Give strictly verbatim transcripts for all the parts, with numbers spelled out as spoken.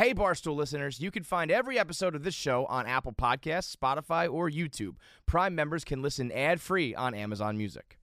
Hey, Barstool listeners, you can find every episode of this show on Apple Podcasts, Spotify, or YouTube. Prime members can listen ad-free on Amazon Music.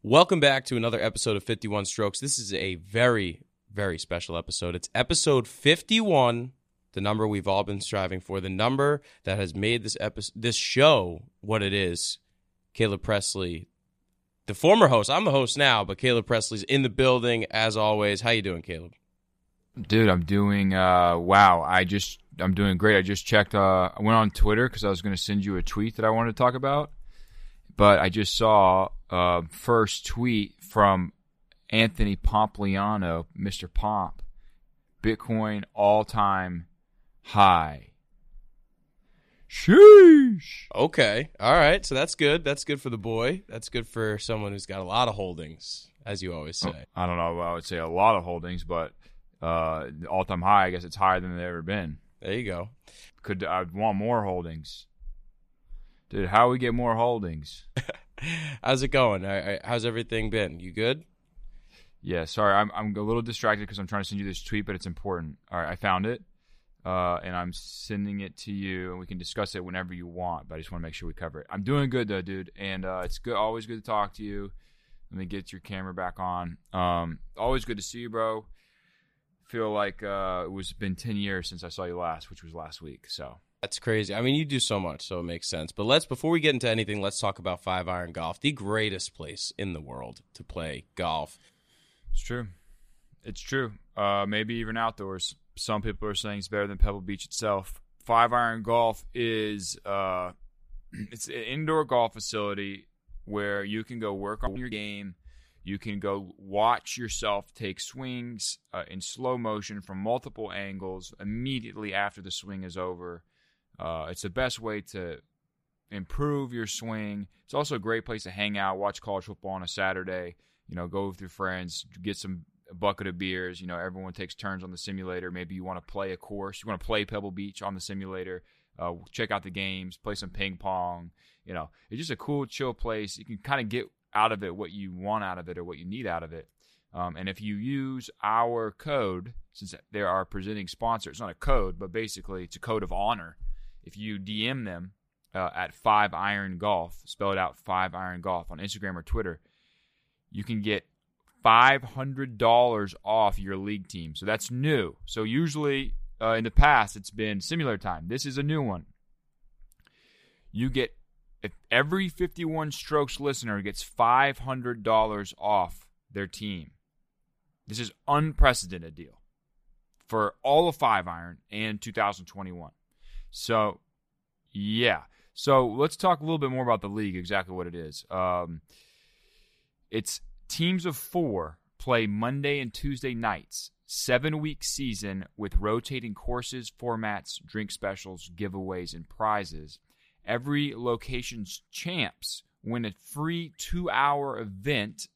Welcome back to another episode of fifty-one Strokes. This is a very, very special episode. It's episode fifty-one, the number we've all been striving for, the number that has made this episode, this show what it is. Caleb Presley, the former host. I'm a host now, but Caleb Presley's in the building as always. How you doing, Caleb? Dude, I'm doing uh, wow. I just I'm doing great. I just checked. Uh, I went on Twitter because I was going to send you a tweet that I wanted to talk about, but I just saw. Uh, first tweet from Anthony Pompliano, Mister Pomp, Bitcoin all-time high. Sheesh. Okay. All right. So that's good. That's good for the boy. That's good for someone who's got a lot of holdings, as you always say. I don't know. I would say a lot of holdings, but uh, all-time high, I guess it's higher than it's ever been. There you go. Could I want more holdings. Dude, how we get more holdings? How's it going? How's everything been? You good? Yeah, sorry. I'm I'm a little distracted because I'm trying to send you this tweet, but it's important. All right, I found it, uh, and I'm sending it to you, and we can discuss it whenever you want, but I just want to make sure we cover it. I'm doing good, though, dude, and uh, it's good. Always good to talk to you. Let me get your camera back on. Um, always good to see you, bro. Feel like uh, it was been ten years since I saw you last, which was last week, so. That's crazy. I mean, you do so much, so it makes sense. But let's, before we get into anything, let's talk about Five Iron Golf, the greatest place in the world to play golf. It's true. It's true. Uh, maybe even outdoors. Some people are saying it's better than Pebble Beach itself. Five Iron Golf is uh, it's an indoor golf facility where you can go work on your game. You can go watch yourself take swings uh, in slow motion from multiple angles immediately after the swing is over. Uh, it's the best way to improve your swing. It's also a great place to hang out, watch college football on a Saturday, you know, go with your friends, get some a bucket of beers. You know, everyone takes turns on the simulator. Maybe you want to play a course. You want to play Pebble Beach on the simulator, uh, check out the games, play some ping pong. You know, it's just a cool, chill place. You can kind of get out of it what you want out of it or what you need out of it. Um, and if you use our code, since there are presenting sponsors, it's not a code, but basically it's a code of honor. If you D M them uh, at Five Iron Golf, spelled out Five Iron Golf on Instagram or Twitter, you can get five hundred dollars off your league team. So that's new. So usually uh, in the past, it's been similar time. This is a new one. You get, if every fifty-one Strokes listener gets five hundred dollars off their team. This is unprecedented deal for all of Five Iron and two thousand twenty-one. So, yeah. So let's talk a little bit more about the league, exactly what it is. Um, it's teams of four play Monday and Tuesday nights, seven-week season with rotating courses, formats, drink specials, giveaways, and prizes. Every location's champs win a free two-hour event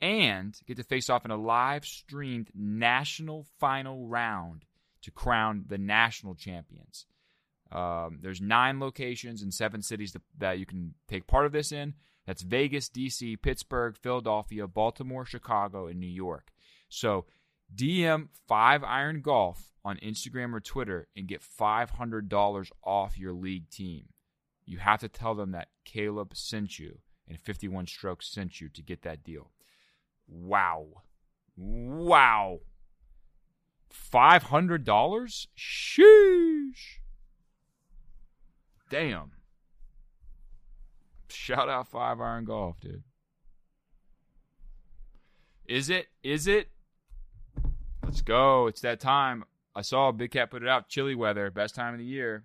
and get to face off in a live-streamed national final round to crown the national champions. Um, there's nine locations in seven cities to, that you can take part of this in. That's Vegas, D C, Pittsburgh, Philadelphia, Baltimore, Chicago, and New York. So D M Five Iron Golf on Instagram or Twitter and get five hundred dollars off your league team. You have to tell them that Caleb sent you and fifty-one Strokes sent you to get that deal. Wow. Wow. five hundred dollars? Sheesh. Damn. Shout out Five Iron Golf, dude. Is it? Is it? Let's go. It's that time. I saw Big Cat put it out. Chilly weather. Best time of the year.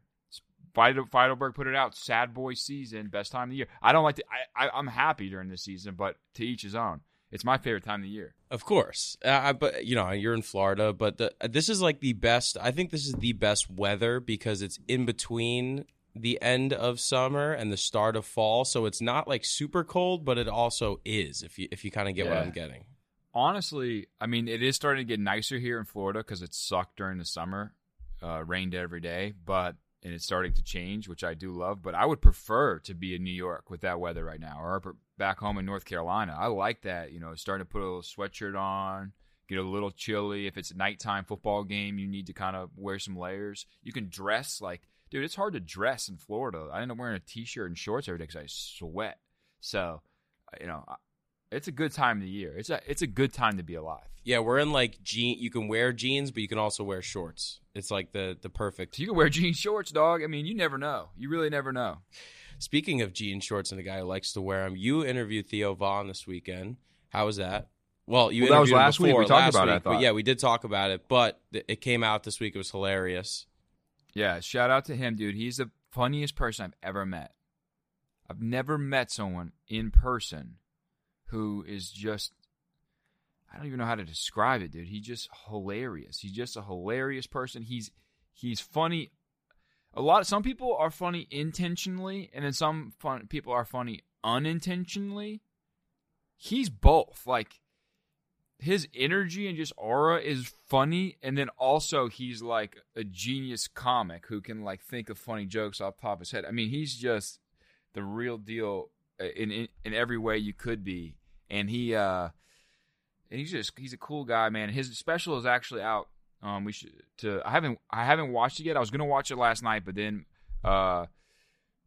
Feidelberg put it out. Sad boy season. Best time of the year. I don't like to. I, I, I'm happy during this season, but to each his own. It's my favorite time of the year. Of course. Uh, but, you know, you're in Florida, but the, this is like the best. I think this is the best weather because it's in between the end of summer and the start of fall. So it's not like super cold, but it also is, if you, if you kind of get yeah. what I'm getting. Honestly, I mean, it is starting to get nicer here in Florida because it sucked during the summer. Uh, rained every day, but and it's starting to change, which I do love. But I would prefer to be in New York with that weather right now, or back home in North Carolina. I like that, you know, starting to put a little sweatshirt on, get a little chilly. If it's a nighttime football game, you need to kind of wear some layers. You can dress like, dude, it's hard to dress in Florida. I end up wearing a t-shirt and shorts every day because I sweat. So, you know, I, it's a good time of the year. It's a it's a good time to be alive. Yeah, we're in like jean. You can wear jeans, but you can also wear shorts. It's like the the perfect. You can wear jean shorts, dog. I mean, you never know. You really never know. Speaking of jean shorts and the guy who likes to wear them, you interviewed Theo Vaughn this weekend. How was that? Well, you well, interviewed that was last him before, week. We talked about week, it. I thought. But yeah, we did talk about it, but it came out this week. It was hilarious. Yeah, shout out to him, dude. He's the funniest person I've ever met. I've never met someone in person who is just, I don't even know how to describe it, dude. He's just hilarious. He's just a hilarious person. He's he's funny. A lot of, some people are funny intentionally, and then some fun, people are funny unintentionally. He's both. Like, his energy and just aura is funny, and then also he's like a genius comic who can like think of funny jokes off the top of his head. I mean, he's just the real deal in in, in every way you could be. And he, uh, and he's just—he's a cool guy, man. His special is actually out. Um, we should. To, I haven't—I haven't watched it yet. I was gonna watch it last night, but then uh,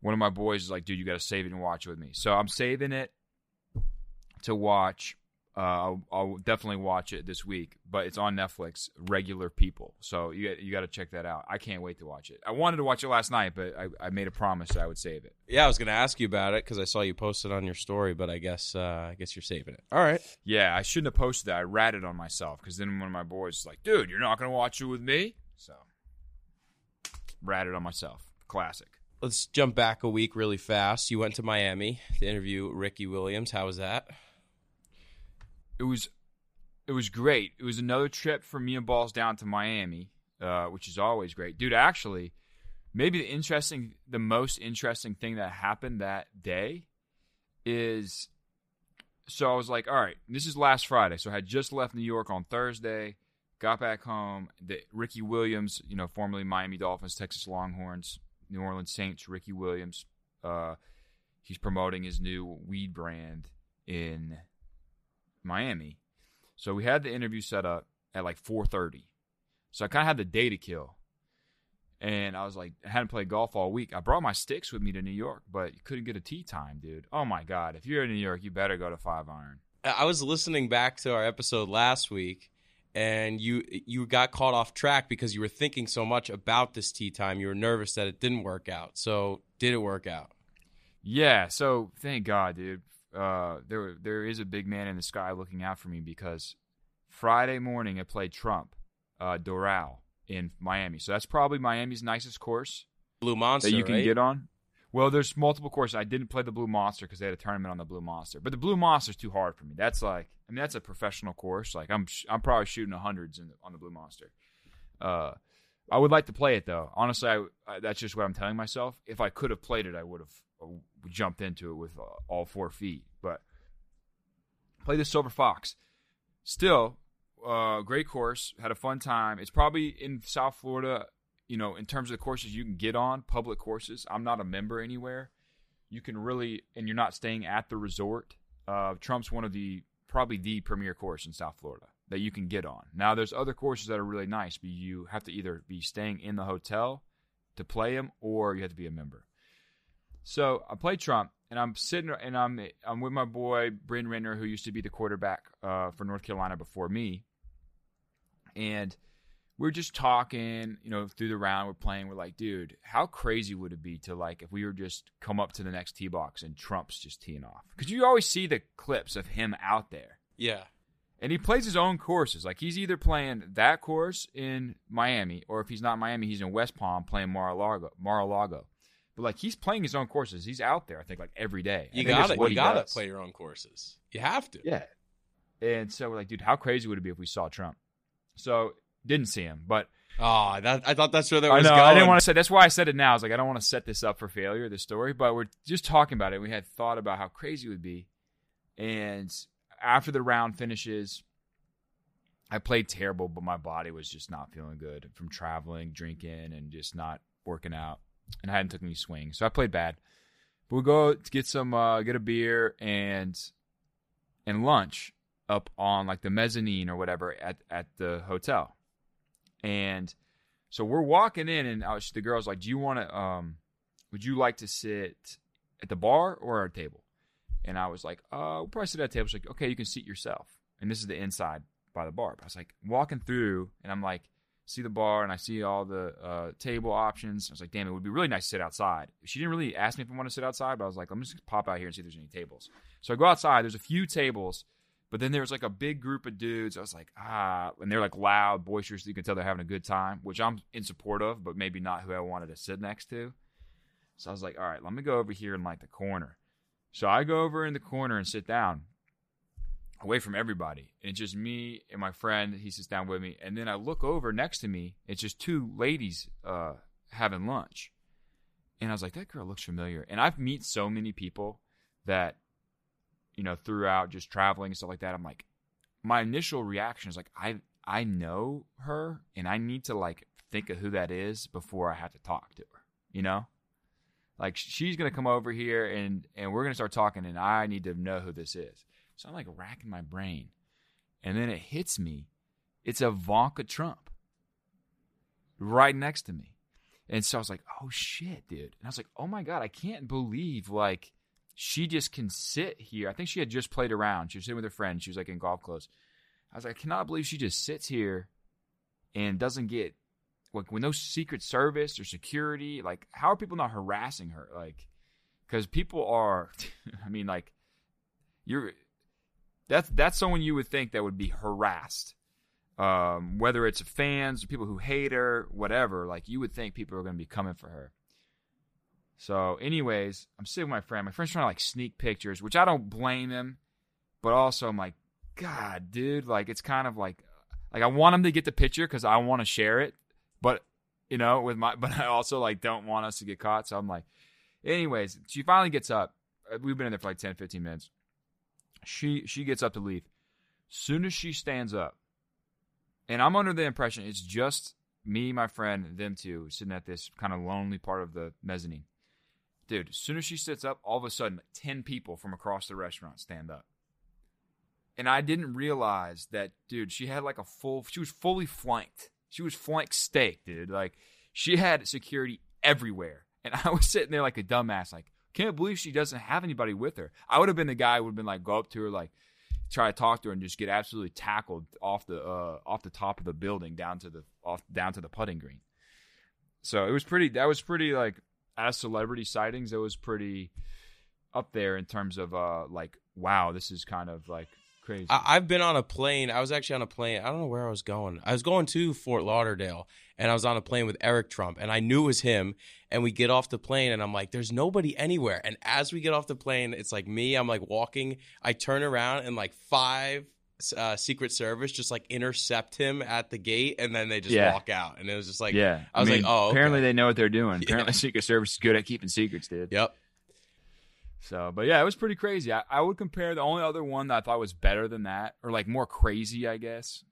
one of my boys is like, "Dude, you gotta save it and watch it with me." So I'm saving it to watch. Uh, I'll, I'll definitely watch it this week. But it's on Netflix. Regular People. So you you gotta check that out. I can't wait to watch it. I wanted to watch it last night, but I, I made a promise that I would save it. Yeah, I was gonna ask you about it because I saw you posted on your story, but I guess uh, I guess you're saving it. All right. Yeah, I shouldn't have posted that. I ratted on myself because then one of my boys is like, "Dude, you're not gonna watch it with me." So ratted on myself. Classic. Let's jump back a week really fast. You went to Miami to interview Ricky Williams. How was that? It was, it was great. It was another trip for me and Balls down to Miami, uh, which is always great, dude. Actually, maybe the interesting, the most interesting thing that happened that day is, so I was like, all right, this is last Friday, so I had just left New York on Thursday, got back home. The Ricky Williams, you know, formerly Miami Dolphins, Texas Longhorns, New Orleans Saints, Ricky Williams, uh, he's promoting his new weed brand in Miami. So we had the interview set up at like four thirty. So I kind of had the day to kill. And I was like, I hadn't played golf all week. I brought my sticks with me to New York, but you couldn't get a tee time, dude. Oh my God. If you're in New York, you better go to Five Iron. I was listening back to our episode last week, and you you got caught off track because you were thinking so much about this tee time. You were nervous that it didn't work out. So did it work out? Yeah. So thank God, dude. Uh, there there is a big man in the sky looking out for me because Friday morning I played Trump, uh, Doral in Miami. So that's probably Miami's nicest course. Blue Monster, that you can right? get on. Well, there's multiple courses. I didn't play the Blue Monster because they had a tournament on the Blue Monster. But the Blue Monster's too hard for me. That's like, I mean, that's a professional course. Like I'm sh- I'm probably shooting the hundreds in the, on the Blue Monster. Uh, I would like to play it though. Honestly, I, I, that's just what I'm telling myself. If I could have played it, I would have jumped into it with uh, all four feet, but play the Silver Fox. Still, uh, great course. Had a fun time. It's probably in South Florida, you know, in terms of the courses you can get on, public courses. I'm not a member anywhere. You can really, and you're not staying at the resort. Uh, Trump's one of the, probably the premier course in South Florida that you can get on. Now, there's other courses that are really nice, but you have to either be staying in the hotel to play them or you have to be a member. So I played Trump, and I'm sitting, and I'm I'm with my boy Bryn Renner, who used to be the quarterback uh, for North Carolina before me, and we're just talking, you know, through the round. We're playing. We're like, dude, how crazy would it be to like if we were just come up to the next tee box and Trump's just teeing off? Because you always see the clips of him out there. Yeah, and he plays his own courses. Like he's either playing that course in Miami, or if he's not in Miami, he's in West Palm playing Mar-a-Lago. Mar-a-Lago. But, like, he's playing his own courses. He's out there, I think, like, every day. You got to play your own courses. You have to. Yeah. And so we're like, dude, how crazy would it be if we saw Trump? So didn't see him, but oh, that, I thought that's where that was I know, going. I didn't want to say. That's why I said it now. I was like, I don't want to set this up for failure, this story. But we're just talking about it. We had thought about how crazy it would be. And after the round finishes, I played terrible, but my body was just not feeling good from traveling, drinking, and just not working out. And I hadn't took any swings, so I played bad. But we go to get some, uh, get a beer and and lunch up on like the mezzanine or whatever at at the hotel. And so we're walking in, and I was, the girl's like, "Do you want to? Um, would you like to sit at the bar or our table?" And I was like, "Uh, we'll probably sit at a table." She's like, "Okay, you can seat yourself." And this is the inside by the bar. But I was like walking through, and I'm like, see the bar, and I see all the uh, table options. I was like, "Damn, it would be really nice to sit outside." She didn't really ask me if I want to sit outside, but I was like, "Let me just pop out here and see if there's any tables." So I go outside. There's a few tables. But then there was like a big group of dudes. I was like, ah, and they're like loud, boisterous. So you can tell they're having a good time, which I'm in support of, but maybe not who I wanted to sit next to. So I was like, all right, let me go over here in like the corner. So I go over in the corner and sit down away from everybody. And it's just me and my friend. He sits down with me. And then I look over next to me. It's just two ladies uh, having lunch. And I was like, that girl looks familiar. And I've met so many people that, you know, throughout just traveling and stuff like that, I'm like, my initial reaction is like, I I know her, and I need to like think of who that is before I have to talk to her, you know? Like, she's going to come over here, and, and we're going to start talking, and I need to know who this is. So I'm like racking my brain. And then it hits me. It's Ivanka Trump right next to me. And so I was like, oh, shit, dude. And I was like, oh, my God, I can't believe, like, she just can sit here. I think she had just played around. She was sitting with her friend. She was like in golf clothes. I was like, I cannot believe she just sits here and doesn't get, like, when no Secret Service or security, like, how are people not harassing her? Like, because people are, I mean, like, you're, that's, that's someone you would think that would be harassed. Um, whether it's fans, people who hate her, whatever, like, you would think people are going to be coming for her. So anyways, I'm sitting with my friend. My friend's trying to like sneak pictures, which I don't blame him. But also I'm like, God, dude, like it's kind of like, like I want him to get the picture because I want to share it. But, you know, with my, but I also like don't want us to get caught. So I'm like, anyways, she finally gets up. We've been in there for like ten, fifteen minutes. She, she gets up to leave. Soon as she stands up, and I'm under the impression it's just me, my friend, and them two sitting at this kind of lonely part of the mezzanine. Dude, as soon as she sits up, all of a sudden, like ten people from across the restaurant stand up. And I didn't realize that, dude, she had like a full, she was fully flanked. She was flank steak, dude. Like, she had security everywhere. And I was sitting there like a dumbass, like, can't believe she doesn't have anybody with her. I would have been the guy who would have been like, go up to her, like, try to talk to her and just get absolutely tackled off the uh, off the top of the building down to the off down to the putting green. So it was pretty, that was pretty like, as celebrity sightings, it was pretty up there in terms of uh, like, wow, this is kind of like crazy. I- I've been on a plane. I was actually on a plane. I don't know where I was going. I was going to Fort Lauderdale, and I was on a plane with Eric Trump, and I knew it was him. And we get off the plane, and I'm like, there's nobody anywhere. And as we get off the plane, it's like me. I'm like walking. I turn around, and like five uh, Secret Service just like intercept him at the gate, and then they just yeah. walk out. And it was just like, yeah. I was I mean, like, oh, apparently okay. They know what they're doing. Yeah. Apparently Secret Service is good at keeping secrets, dude. Yep. So, but yeah, it was pretty crazy. I, I would compare the only other one that I thought was better than that, or like more crazy, I guess.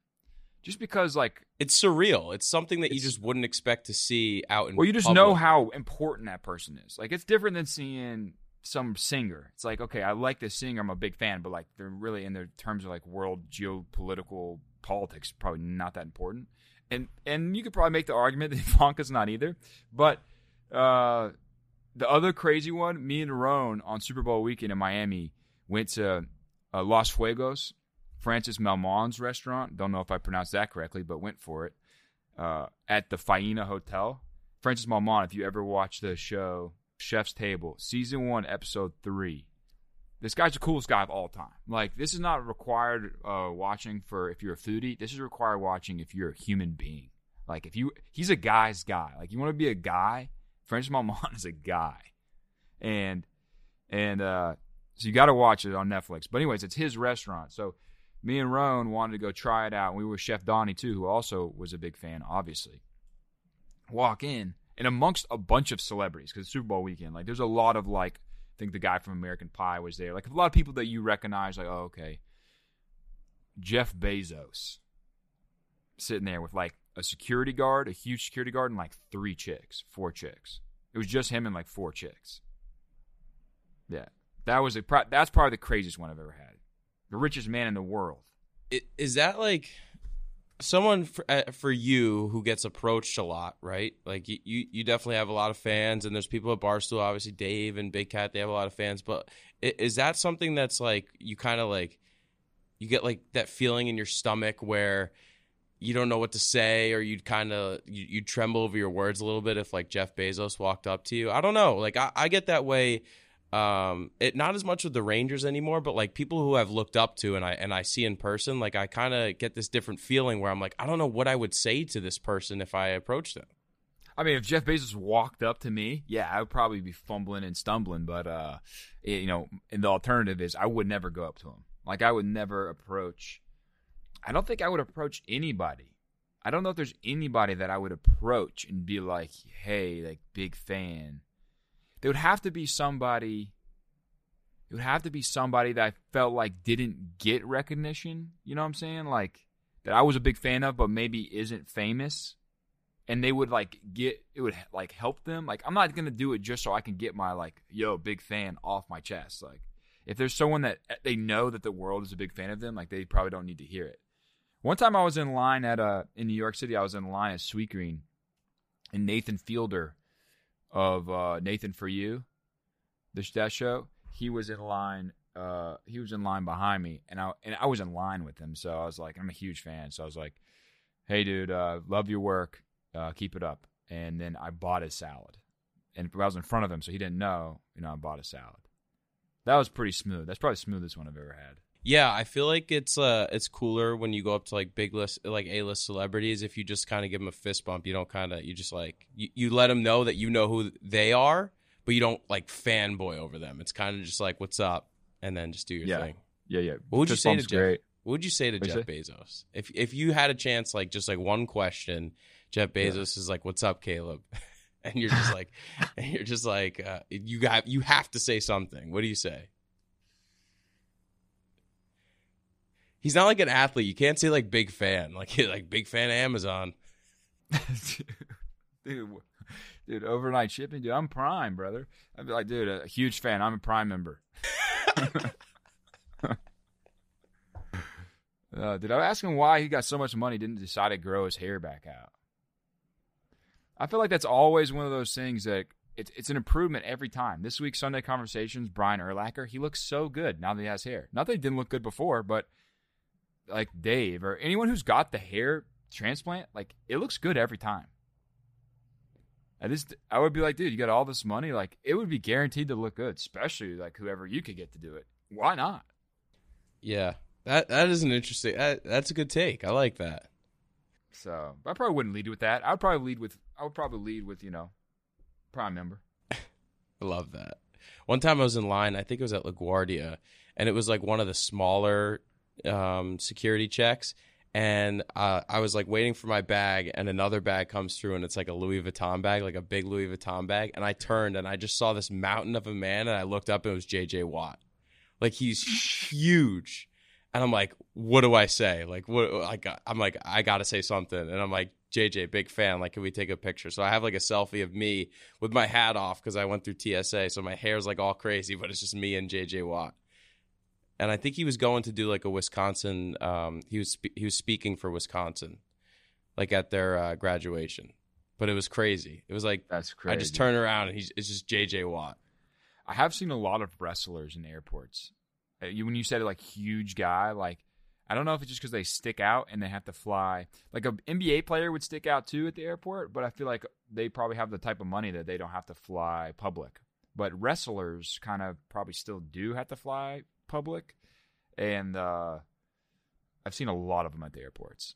Just because, like, it's surreal. It's something that it's, you just wouldn't expect to see out in. Well, you just public. know how important that person is. Like, it's different than seeing some singer. It's like, okay, I like this singer, I'm a big fan, but like, they're really in their terms of like world geopolitical politics, probably not that important. And and you could probably make the argument that Ivanka's not either. But uh, the other crazy one, me and Roan on Super Bowl weekend in Miami went to uh, Los Fuegos, Francis Malmon's restaurant. Don't know if I pronounced that correctly, but went for it uh, at the Faena Hotel. Francis Malmon, if you ever watch the show Chef's Table, season one, episode three, this guy's the coolest guy of all time. Like, this is not required uh, watching for if you're a foodie. This is required watching if you're a human being. Like, if you, he's a guy's guy. Like, you want to be a guy? Francis Malmon is a guy, and and uh, so you got to watch it on Netflix. But anyways, it's his restaurant, so. me and Roan wanted to go try it out. And we were with Chef Donnie, too, who also was a big fan, obviously. Walk in, and amongst a bunch of celebrities, because it's Super Bowl weekend, like, there's a lot of, like, I think the guy from American Pie was there. Like, a lot of people that you recognize, like, oh, okay. Jeff Bezos sitting there with, like, a security guard, a huge security guard, and, like, three chicks, four chicks. It was just him and, like, four chicks. Yeah. That was a pro- that's probably the craziest one I've ever had. The richest man in the world. It, is that, like, someone for, uh, for you who gets approached a lot, right? Like, you, you, you definitely have a lot of fans, and there's people at Barstool, obviously, Dave and Big Cat, they have a lot of fans. But it, is that something that's, like, you kind of, like, you get, like, that feeling in your stomach where you don't know what to say, or you'd kind of you, you'd tremble over your words a little bit if, like, Jeff Bezos walked up to you? I don't know. Like, I, I get that way. Um, it not as much with the Rangers anymore, but like people who I've looked up to and I and I see in person, like I kind of get this different feeling where I'm like, I don't know what I would say to this person if I approached them. I mean, if Jeff Bezos walked up to me, yeah, I would probably be fumbling and stumbling. But uh, it, you know, and the alternative is I would never go up to him. Like I would never approach. I don't think I would approach anybody. I don't know if there's anybody that I would approach and be like, hey, like big fan. It would have to be somebody it would have to be somebody that I felt like didn't get recognition, you know what I'm saying? Like that I was a big fan of but maybe isn't famous, and they would like get it would like help them. Like I'm not going to do it just so I can get my like yo big fan off my chest. Like if there's someone that they know that the world is a big fan of them, like they probably don't need to hear it. One time I was in line at uh in New York City, I was in line at Sweetgreen, and Nathan Fielder of uh, Nathan For You, the that show, he was in line. Uh, he was in line behind me, and I and I was in line with him. So I was like, I'm a huge fan. So I was like, hey, dude, uh, love your work, uh, keep it up. And then I bought his salad, and I was in front of him, so he didn't know. You know, I bought a salad. That was pretty smooth. That's probably the smoothest one I've ever had. Yeah, I feel like it's uh, it's cooler when you go up to like big list, like A-list celebrities. If you just kind of give them a fist bump, you don't kind of, you just like you, you let them know that you know who they are, but you don't like fanboy over them. It's kind of just like, "What's up?" and then just do your yeah. thing. Yeah, yeah. What would fist you say to great. Jeff? What would you say to Jeff say? Bezos if if you had a chance, like just like one question? Jeff Bezos yeah. is like, "What's up, Caleb?" and you're just like, and you're just like, uh, you got you have to say something. What do you say? He's not like an athlete. You can't say like big fan, like like big fan of Amazon. dude, dude, dude, overnight shipping, dude. I'm Prime, brother. I'd be like, dude, a huge fan. I'm a Prime member. uh, dude, I was asking why he got so much money, didn't decide to grow his hair back out. I feel like that's always one of those things that it's it's an improvement every time. This week's Sunday Conversations, Brian Urlacher, he looks so good now that he has hair. Not that he didn't look good before, but like Dave or anyone who's got the hair transplant, like it looks good every time. I just, I would be like, dude, you got all this money. Like it would be guaranteed to look good, especially like whoever you could get to do it. Why not? Yeah, that, that is an interesting, that, that's a good take. I like that. So I probably wouldn't lead with that. I would probably lead with, I would probably lead with, you know, Prime member. I love that. One time I was in line, I think it was at LaGuardia, and it was like one of the smaller um security checks, and uh I was like waiting for my bag, and another bag comes through, and it's like a Louis Vuitton bag, like a big Louis Vuitton bag, and I turned and I just saw this mountain of a man, and I looked up and it was J J Watt. Like he's huge, and I'm like, what do I say? Like what I got, I'm like, I gotta say something, and I'm like, J J, big fan, like can we take a picture? So I have like a selfie of me with my hat off because I went through T S A, so my hair's like all crazy, but it's just me and J J Watt. And I think he was going to do like a Wisconsin. Um, he was spe- he was speaking for Wisconsin, like at their uh, graduation. But it was crazy. It was like that's crazy. I just turn around and he's it's just J J Watt. I have seen a lot of wrestlers in airports. You, when you said like huge guy, like I don't know if it's just because they stick out and they have to fly. Like an N B A player would stick out too at the airport, but I feel like they probably have the type of money that they don't have to fly public. But wrestlers kind of probably still do have to fly public, and uh I've seen a lot of them at the airports.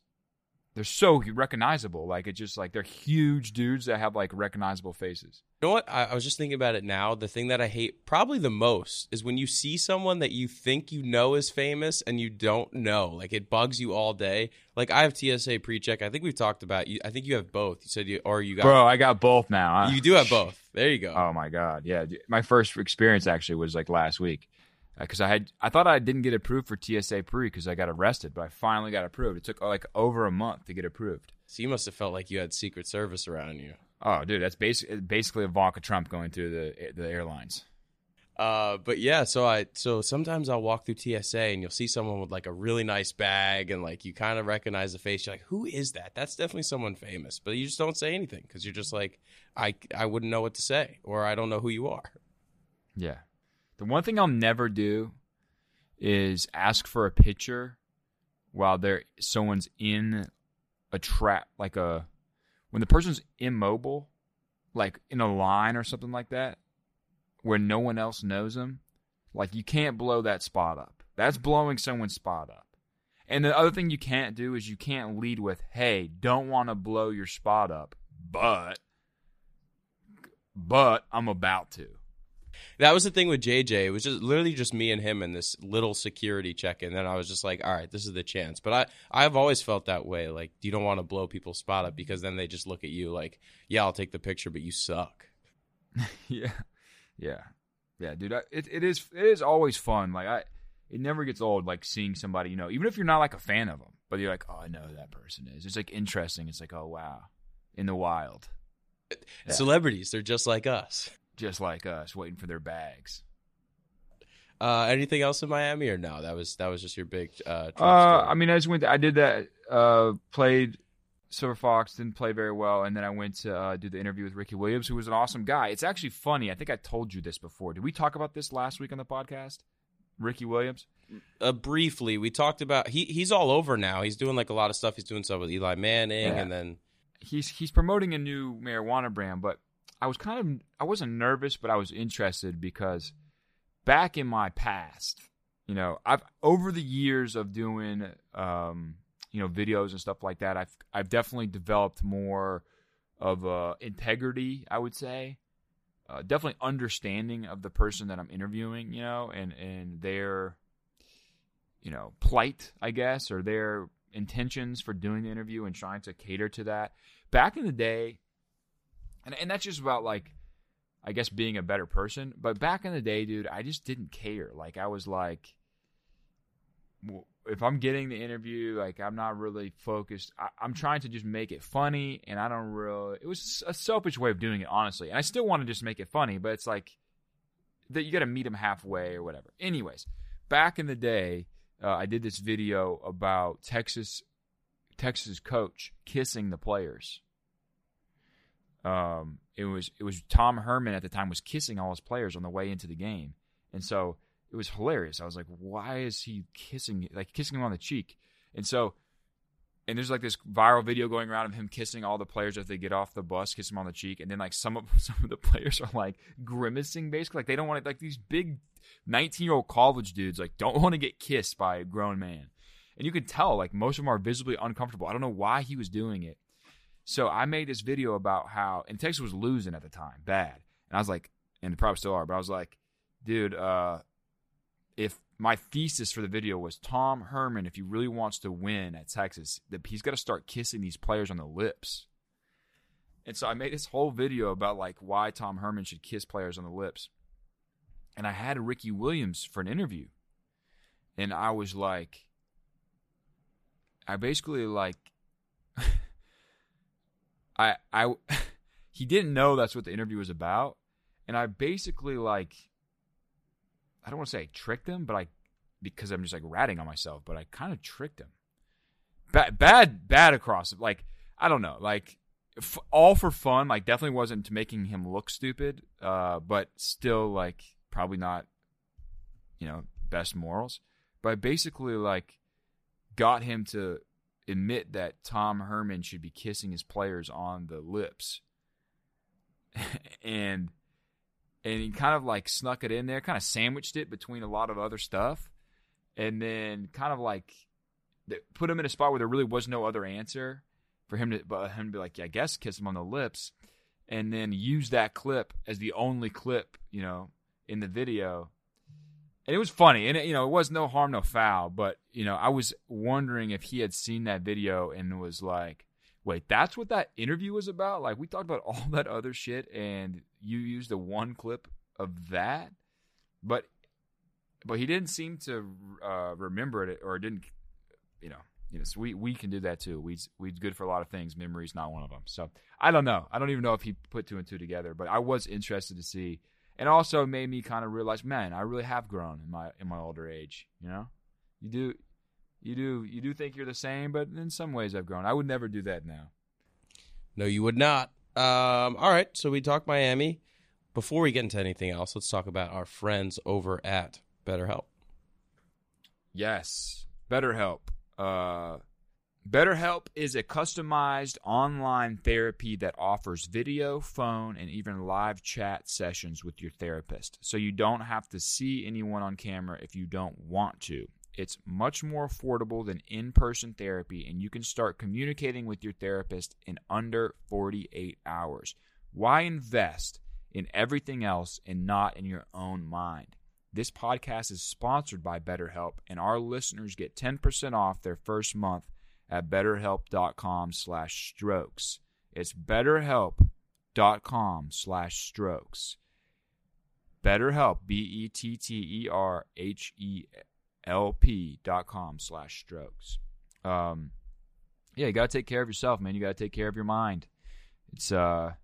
They're so recognizable. Like, it's just like they're huge dudes that have like recognizable faces. You know what? I, I was just thinking about it now. The thing that I hate probably the most is when you see someone that you think you know is famous and you don't know. Like, it bugs you all day. Like, I have T S A pre-check. I think we've talked about you. I think you have both. You said you or you got. Bro, I got both now. Huh? You do have both. There you go. Oh my God. Yeah. My first experience actually was like last week. Because I had, I thought I didn't get approved for T S A pre because I got arrested, but I finally got approved. It took like over a month to get approved. So you must have felt like you had Secret Service around you. Oh, dude, that's basically basically Ivanka Trump going through the the airlines. Uh, but yeah, so I so sometimes I'll walk through T S A and you'll see someone with like a really nice bag and like you kind of recognize the face. You're like, who is that? That's definitely someone famous, but you just don't say anything because you're just like, I I wouldn't know what to say, or I don't know who you are. Yeah. The one thing I'll never do is ask for a picture while they're someone's in a trap, like a when the person's immobile, like in a line or something like that, where no one else knows them. Like, you can't blow that spot up. That's blowing someone's spot up. And the other thing you can't do is you can't lead with, "Hey, don't want to blow your spot up, but but I'm about to." That was the thing with J J. It was just literally just me and him in this little security check-in. And I was just like, all right, this is the chance. But I, I've always felt that way. Like, you don't want to blow people's spot up because then they just look at you like, yeah, I'll take the picture, but you suck. yeah. Yeah. Yeah, dude. I, it, it is it is always fun. Like, I, it never gets old, like, seeing somebody, you know, even if you're not, like, a fan of them. But you're like, oh, I know who that person is. It's, like, interesting. It's like, oh, wow. In the wild. Yeah. Celebrities, they're just like us. Just like us, waiting for their bags. Uh, anything else in Miami or no? That was that was just your big. Uh, uh, I mean, I just went. To, I did that. Uh, played Silver Fox, didn't play very well, and then I went to uh, do the interview with Ricky Williams, who was an awesome guy. It's actually funny. I think I told you this before. Did we talk about this last week on the podcast? Ricky Williams. Uh, briefly, we talked about. He he's all over now. He's doing like a lot of stuff. He's doing stuff with Eli Manning, yeah. and then he's he's promoting a new marijuana brand, but. I was kind of, I wasn't nervous, but I was interested because back in my past, you know, I've over the years of doing, um, you know, videos and stuff like that, I've I've definitely developed more of uh, integrity, I would say, uh, definitely understanding of the person that I'm interviewing, you know, and and their, you know, plight, I guess, or their intentions for doing the interview and trying to cater to that. Back in the day. And, and that's just about, like, I guess being a better person. But back in the day, dude, I just didn't care. Like, I was like, well, if I'm getting the interview, like, I'm not really focused. I, I'm trying to just make it funny, and I don't really – it was a selfish way of doing it, honestly. And I still want to just make it funny, but it's like that you got to meet them halfway or whatever. Anyways, back in the day, uh, I did this video about Texas Texas coach kissing the players. Um, it was it was Tom Herman at the time was kissing all his players on the way into the game, and so it was hilarious. I was like, why is he kissing like kissing him on the cheek? And so, and there's like this viral video going around of him kissing all the players as they get off the bus, kiss him on the cheek, and then like some of some of the players are like grimacing basically, like they don't want to, like these big nineteen year old college dudes like don't want to get kissed by a grown man, and you could tell like most of them are visibly uncomfortable. I don't know why he was doing it. So I made this video about how – and Texas was losing at the time, bad. And I was like – and they probably still are. But I was like, dude, uh, if my thesis for the video was Tom Herman, if he really wants to win at Texas, that he's got to start kissing these players on the lips. And so I made this whole video about like why Tom Herman should kiss players on the lips. And I had Ricky Williams for an interview. And I was like – I basically like – I, I, he didn't know that's what the interview was about, and I basically like, I don't want to say I tricked him, but I, because I'm just like ratting on myself, but I kind of tricked him, bad, bad, bad across, like I don't know, like f- all for fun, like definitely wasn't making him look stupid, uh, but still like probably not, you know, best morals, but I basically like got him to admit that Tom Herman should be kissing his players on the lips. and and he kind of like snuck it in there, kind of sandwiched it between a lot of other stuff, and then kind of like put him in a spot where there really was no other answer, for him to, uh, him to be like, yeah, I guess kiss him on the lips, and then use that clip as the only clip, you know, in the video. And it was funny, and it, you know, it was no harm, no foul. But you know, I was wondering if he had seen that video and was like, "Wait, that's what that interview was about? Like, we talked about all that other shit, and you used the one clip of that." But, but he didn't seem to uh, remember it, or didn't, you know. You know, so we we can do that too. We we good for a lot of things. Memory's not one of them. So I don't know. I don't even know if he put two and two together. But I was interested to see. And also made me kind of realize, man, I really have grown in my in my older age. You know, you do, you do, you do think you're the same, but in some ways I've grown. I would never do that now. No, you would not. Um, all right, so we talked Miami. Before we get into anything else, let's talk about our friends over at BetterHelp. Yes, BetterHelp. Uh, BetterHelp is a customized online therapy that offers video, phone, and even live chat sessions with your therapist. So you don't have to see anyone on camera if you don't want to. It's much more affordable than in-person therapy, and you can start communicating with your therapist in under forty-eight hours. Why invest in everything else and not in your own mind? This podcast is sponsored by BetterHelp, and our listeners get ten percent off their first month at betterhelp.com slash strokes. It's betterhelp.com slash strokes. BetterHelp, B-E-T-T-E-R-H-E-L-P dot com slash strokes. Um, yeah, you got to take care of yourself, man. You got to take care of your mind. It's uh,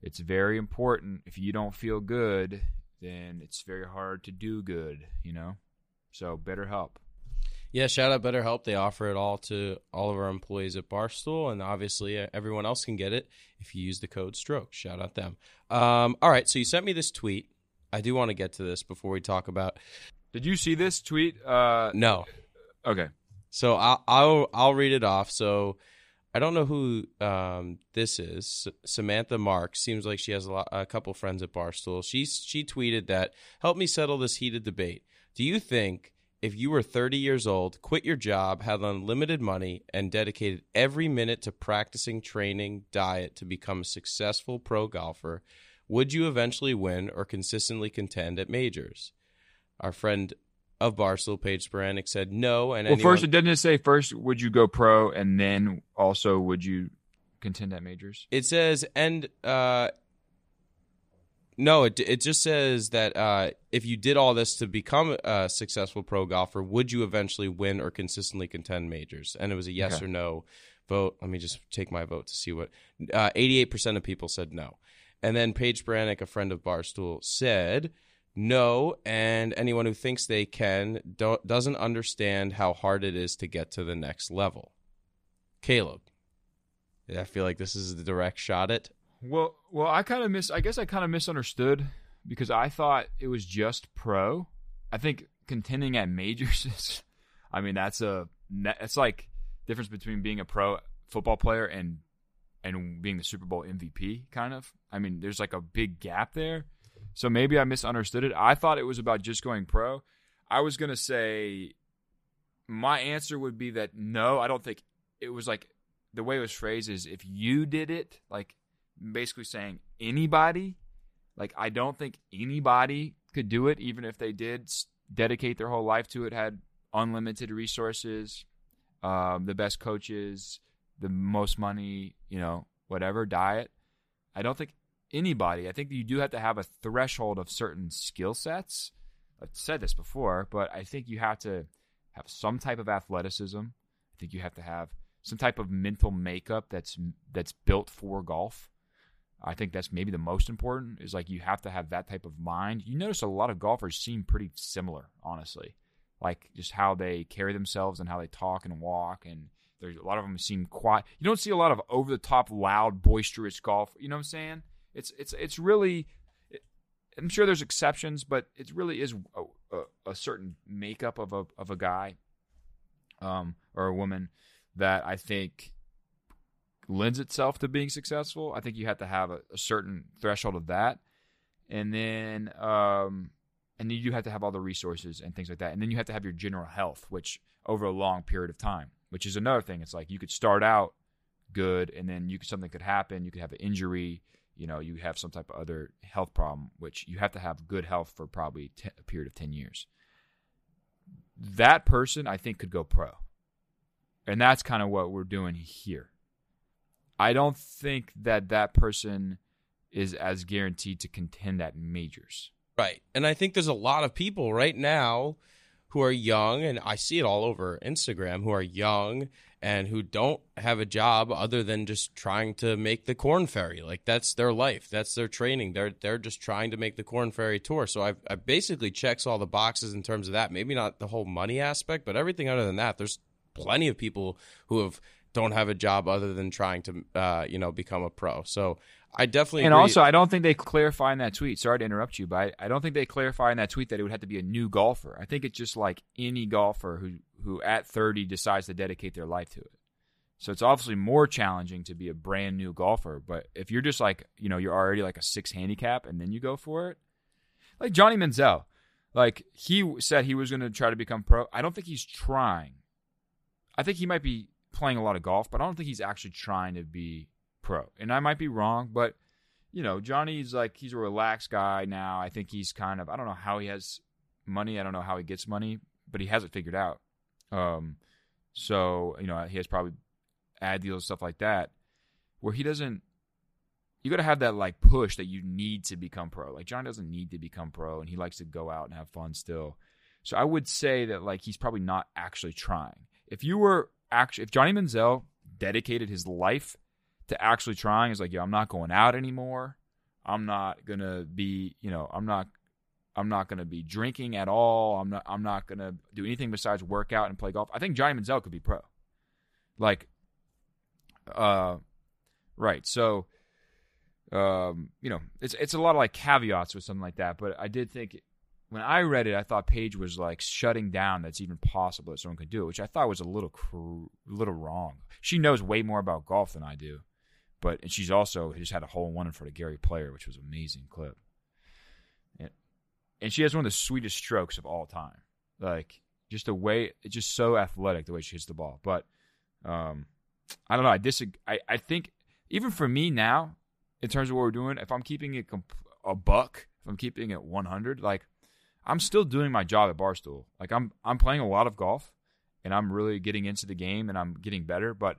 it's very important. If you don't feel good, then it's very hard to do good, you know? So BetterHelp. Yeah, shout out BetterHelp. They offer it all to all of our employees at Barstool, and obviously everyone else can get it if you use the code STROKE. Shout out them. Um, all right, so you sent me this tweet. I do want to get to this before we talk about. Did you see this tweet? Uh, no. Okay. So I'll, I'll I'll read it off. So I don't know who um, this is. Samantha Marks seems like she has a, lot, a couple friends at Barstool. She she tweeted that, "Help me settle this heated debate. Do you think if you were thirty years old, quit your job, had unlimited money, and dedicated every minute to practicing, training, diet to become a successful pro golfer, would you eventually win or consistently contend at majors?" Our friend of Barstool, Paige Spiranac, said no. And well, anyone- first, it doesn't say first, would you go pro, and then also would you contend at majors? It says, and... uh No, it it just says that uh, if you did all this to become a successful pro golfer, would you eventually win or consistently contend majors? And it was a yes okay. or no vote. Let me just take my vote to see what... Uh, eighty-eight percent of people said no. And then Paige Spiranac, a friend of Barstool, said no, and anyone who thinks they can don't, doesn't understand how hard it is to get to the next level. Caleb, I feel like this is the direct shot at... Well, well, I kind of mis I guess I kind of misunderstood because I thought it was just pro. I think contending at majors is, I mean, that's a it's like difference between being a pro football player and and being the Super Bowl M V P kind of. I mean, there's like a big gap there. So maybe I misunderstood it. I thought it was about just going pro. I was going to say my answer would be that no, I don't think it was like the way it was phrased is if you did it, like basically saying anybody, like I don't think anybody could do it, even if they did dedicate their whole life to it, had unlimited resources, um, the best coaches, the most money, you know, whatever, diet. I don't think anybody. I think that you do have to have a threshold of certain skill sets. I've said this before, but I think you have to have some type of athleticism. I think you have to have some type of mental makeup that's that's built for golf. I think that's maybe the most important is like you have to have that type of mind. You notice a lot of golfers seem pretty similar, honestly, like just how they carry themselves and how they talk and walk. And there's a lot of them seem quiet. You don't see a lot of over the top, loud, boisterous golf. You know what I'm saying? It's it's it's really. It, I'm sure there's exceptions, but it really is a, a, a certain makeup of a of a guy, um, or a woman that I think lends itself to being successful. I think you have to have a, a certain threshold of that, and then um, and then you have to have all the resources and things like that, and then you have to have your general health, which over a long period of time, which is another thing. It's like you could start out good, and then you could, something could happen. You could have an injury. You know, you have some type of other health problem, which you have to have good health for probably t- a period of ten years. That person, I think, could go pro. And that's kind of what we're doing here. I don't think that that person is as guaranteed to contend at majors. Right. And I think there's a lot of people right now who are young, and I see it all over Instagram, who are young and who don't have a job other than just trying to make the Korn Ferry. Like, that's their life. That's their training. They're they're just trying to make the Korn Ferry tour. So I've, I basically checks all the boxes in terms of that. Maybe not the whole money aspect, but everything other than that. There's plenty of people who have don't have a job other than trying to, uh, you know, become a pro. So I definitely and agree. Also, I don't think they clarify in that tweet. Sorry to interrupt you, but I, I don't think they clarify in that tweet that it would have to be a new golfer. I think it's just like any golfer who, who at thirty decides to dedicate their life to it. So it's obviously more challenging to be a brand new golfer. But if you're just like, you know, you're already like a six handicap and then you go for it, like Johnny Manziel, like he said he was going to try to become pro. I don't think he's trying. I think he might be playing a lot of golf, but I don't think he's actually trying to be pro. And I might be wrong, but you know, Johnny's like, he's a relaxed guy now. I think he's kind of, I don't know how he has money. I don't know how he gets money, but he has it figured out. Um, so, you know, he has probably ad deals, stuff like that, where he doesn't, you got to have that like push that you need to become pro. Like Johnny doesn't need to become pro, and he likes to go out and have fun still. So I would say that like, he's probably not actually trying. If you were actually, if Johnny Manziel dedicated his life to actually trying, is like, yeah, I'm not going out anymore. I'm not going to be, you know, I'm not, I'm not going to be drinking at all. I'm not, I'm not going to do anything besides work out and play golf. I think Johnny Manziel could be pro. Like, uh, right. So, um, you know, it's, it's a lot of like caveats with something like that. But I did think when I read it, I thought Paige was like shutting down that's even possible that someone could do it, which I thought was a little, cr- little wrong. She knows way more about golf than I do. But and she's also just had a hole in one in front of Gary Player, which was an amazing clip. And, and she has one of the sweetest strokes of all time. Like, just the way, it's just so athletic the way she hits the ball. But um, I don't know. I, disagree, I I think, even for me now, in terms of what we're doing, if I'm keeping it comp- a buck, if I'm keeping it one hundred, like, I'm still doing my job at Barstool. Like, I'm I'm playing a lot of golf, and I'm really getting into the game, and I'm getting better. But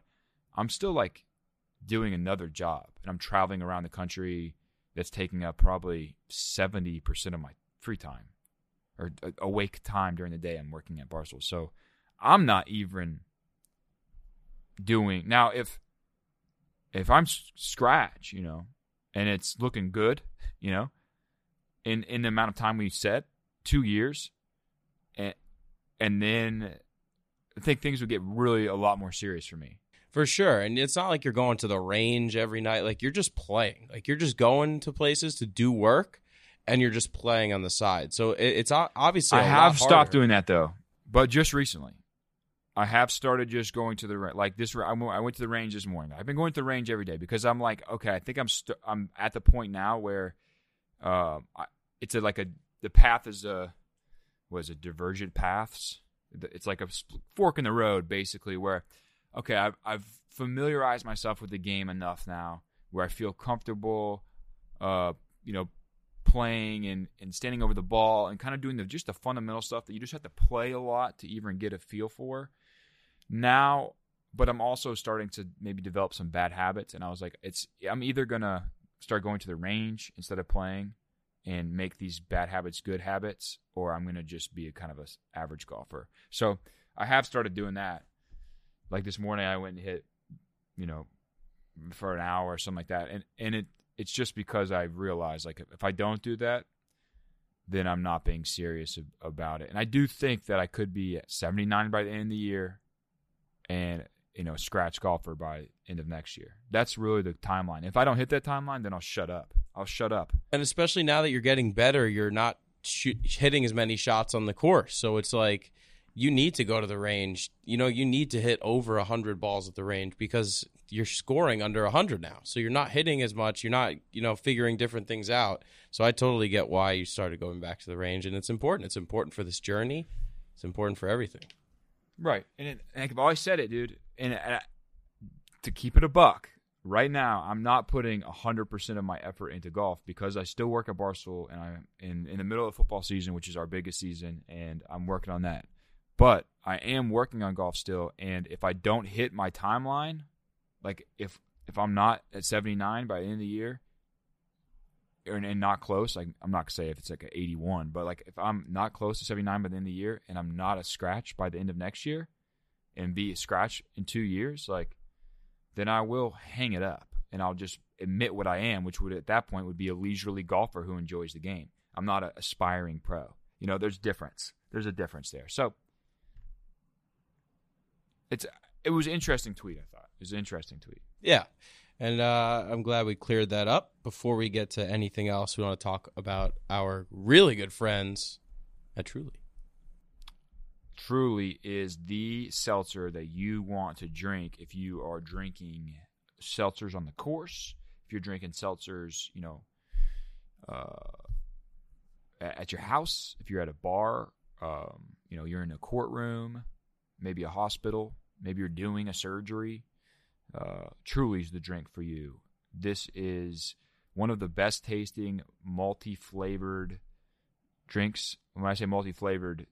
I'm still, like, doing another job, and I'm traveling around the country. That's taking up probably seventy percent of my free time or awake time during the day. I'm working at Barstool. So I'm not even doing now. If, if I'm scratch, you know, and it's looking good, you know, in, in the amount of time we set, two years. And, and then I think things would get really a lot more serious for me. For sure. And it's not like you're going to the range every night. Like, you're just playing. Like, you're just going to places to do work, and you're just playing on the side. So it, it's obviously a lot harder. I have stopped doing that, though. But just recently, I have started just going to the range. Like, this, I went to the range this morning. I've been going to the range every day because I'm like, okay, I think I'm st- I'm at the point now where uh, it's a, like a the path is a, what is it, divergent paths. It's like a fork in the road, basically, where – okay, I've, I've familiarized myself with the game enough now where I feel comfortable, uh, you know, playing and, and standing over the ball and kind of doing the, just the fundamental stuff that you just have to play a lot to even get a feel for now. But I'm also starting to maybe develop some bad habits. And I was like, it's I'm either going to start going to the range instead of playing and make these bad habits good habits, or I'm going to just be a kind of an average golfer. So I have started doing that. Like this morning, I went and hit, you know, for an hour or something like that. And and it it's just because I realized, like, if I don't do that, then I'm not being serious ab- about it. And I do think that I could be at seventy-nine by the end of the year and, you know, a scratch golfer by the end of next year. That's really the timeline. If I don't hit that timeline, then I'll shut up. I'll shut up. And especially now that you're getting better, you're not shoot, hitting as many shots on the course. So it's like, you need to go to the range. You know, you need to hit over one hundred balls at the range because you're scoring under one hundred now. So you're not hitting as much. You're not, you know, figuring different things out. So I totally get why you started going back to the range. And it's important. It's important for this journey. It's important for everything. Right. And, it, and I've always said it, dude. And, and I, to keep it a buck, right now, I'm not putting one hundred percent of my effort into golf because I still work at Barstool, and I'm in, in the middle of the football season, which is our biggest season, and I'm working on that. But I am working on golf still, and if I don't hit my timeline, like if if I'm not at seventy-nine by the end of the year, and, and not close, like I'm not going to say if it's like an eighty-one, but like if I'm not close to seventy-nine by the end of the year, and I'm not a scratch by the end of next year, and be a scratch in two years, like then I will hang it up, and I'll just admit what I am, which would at that point would be a leisurely golfer who enjoys the game. I'm not an aspiring pro. You know, there's difference. There's a difference there. So it's it was an interesting tweet, I thought. It was an interesting tweet. Yeah, and uh, I'm glad we cleared that up. Before we get to anything else, we want to talk about our really good friends at Truly. Truly is the seltzer that you want to drink if you are drinking seltzers on the course, if you're drinking seltzers, you know, uh, at your house, if you're at a bar, um, you know, you're in a courtroom, maybe a hospital, maybe you're doing a surgery. Uh, Truly is the drink for you. This is one of the best tasting multi-flavored drinks. When I say multi-flavored,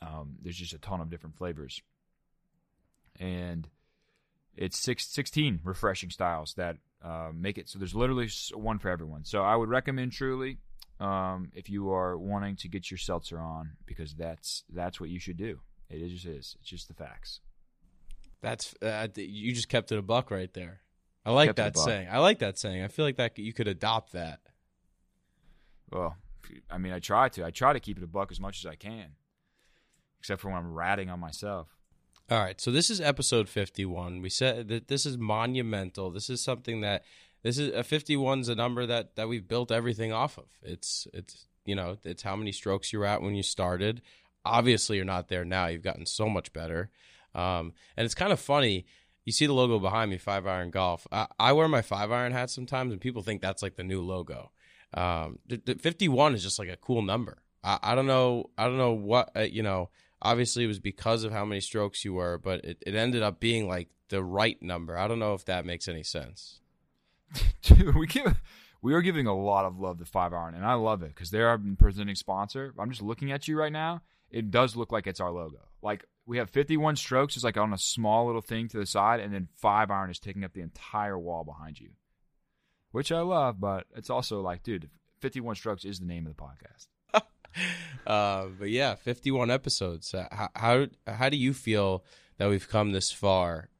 Um, there's just a ton of different flavors, and it's six, sixteen refreshing styles that uh, make it. So there's literally one for everyone. So I would recommend Truly um, if you are wanting to get your seltzer on, because that's that's what you should do. It is, is. It's just the facts. That's uh, you just kept it a buck right there. I like that saying. I like that saying. I feel like that you could adopt that. Well, I mean, I try to. I try to keep it a buck as much as I can. Except for when I'm ratting on myself. All right, so this is episode fifty-one. We said that this is monumental. This is something that this is a fifty-one's a number that that we've built everything off of. It's it's you know it's how many strokes you were at when you started. Obviously, you're not there now. You've gotten so much better, um, and it's kind of funny. You see the logo behind me, Five Iron Golf. I, I wear my Five Iron hat sometimes, and people think that's like the new logo. Um, the, the fifty-one is just like a cool number. I, I don't know. I don't know what uh, you know. Obviously, it was because of how many strokes you were, but it, it ended up being like the right number. I don't know if that makes any sense. Dude, we give we are giving a lot of love to Five Iron, and I love it because they're our presenting sponsor. I'm just looking at you right now. It does look like it's our logo. Like we have fifty-one strokes is like on a small little thing to the side, and then Five Iron is taking up the entire wall behind you, which I love. But it's also like, dude, fifty-one strokes is the name of the podcast. Uh, but yeah, fifty-one episodes. How, how how do you feel that we've come this far?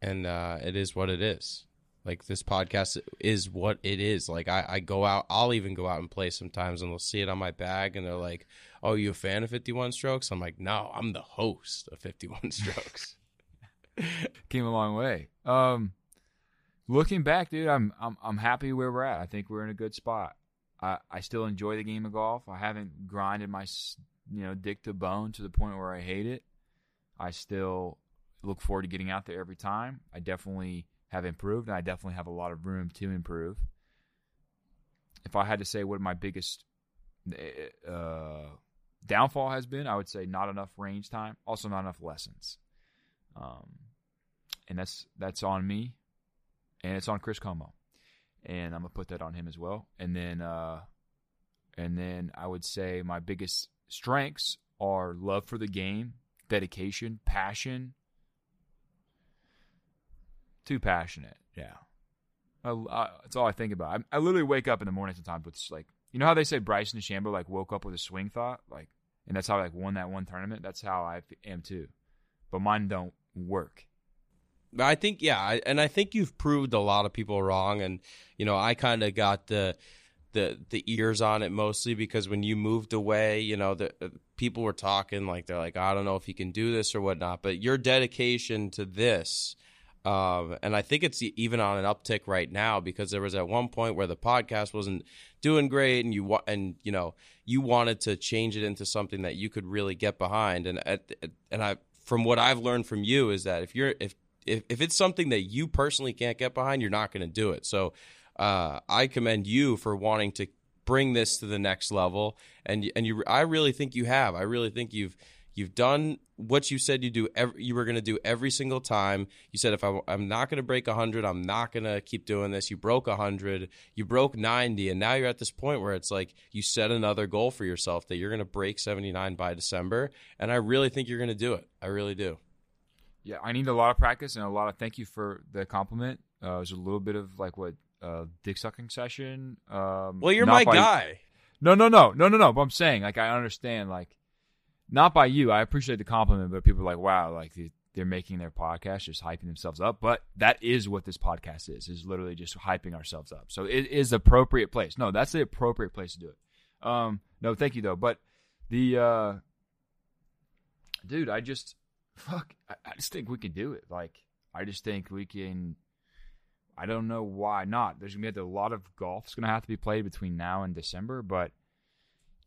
And uh, it is what it is. Like this podcast is what it is. Like I, I go out, I'll even go out and play sometimes, and they'll see it on my bag, and they're like, "Oh, you a fan of fifty-one Strokes?" I'm like, "No, I'm the host of fifty-one Strokes." Came a long way. Um, looking back, dude, I'm I'm I'm happy where we're at. I think we're in a good spot. I, I still enjoy the game of golf. I haven't grinded my, you know, dick to bone to the point where I hate it. I still look forward to getting out there every time. I definitely have improved, and I definitely have a lot of room to improve. If I had to say what my biggest uh, downfall has been, I would say not enough range time, also not enough lessons. Um, and that's that's on me, and it's on Chris Como. And I'm going to put that on him as well. And then uh, and then I would say my biggest strengths are love for the game, dedication, passion. Too passionate. Yeah. I, I, that's all I think about. I, I literally wake up in the morning sometimes with like, you know how they say Bryson DeChambeau like woke up with a swing thought? Like, and that's how I like won that one tournament. That's how I am too. But mine don't work. I think, yeah, I, and I think you've proved a lot of people wrong. And, you know, I kind of got the the the ears on it mostly because when you moved away, you know, the uh, people were talking like they're like, I don't know if you can do this or whatnot. But your dedication to this, um, and I think it's even on an uptick right now because there was at one point where the podcast wasn't doing great and you wa- and you know you wanted to change it into something that you could really get behind. And at, and I from what I've learned from you is that if you're if If if it's something that you personally can't get behind, you're not going to do it. So uh, I commend you for wanting to bring this to the next level. And and you, I really think you have. I really think you've You've done what you said you do. Every, you were going to do every single time. You said, if I, I'm not going to break one hundred, I'm not going to keep doing this. You broke one hundred. You broke ninety. And now you're at this point where it's like you set another goal for yourself that you're going to break seventy-nine by December. And I really think you're going to do it. I really do. Yeah, I need a lot of practice and a lot of thank you for the compliment. Uh, it was a little bit of like what uh, dick sucking session. Um, well, you're my by, guy. No, no, no, no, no, no. But I'm saying like I understand like not by you. I appreciate the compliment, but people are like, wow, like they're making their podcast, just hyping themselves up. But that is what this podcast is, is literally just hyping ourselves up. So it is the appropriate place. No, that's the appropriate place to do it. Um, no, thank you though. But the uh, dude, I just. Fuck, I just think we can do it. Like, I just think we can. I don't know why not. There's going to be a lot of golf that's going to have to be played between now and December, but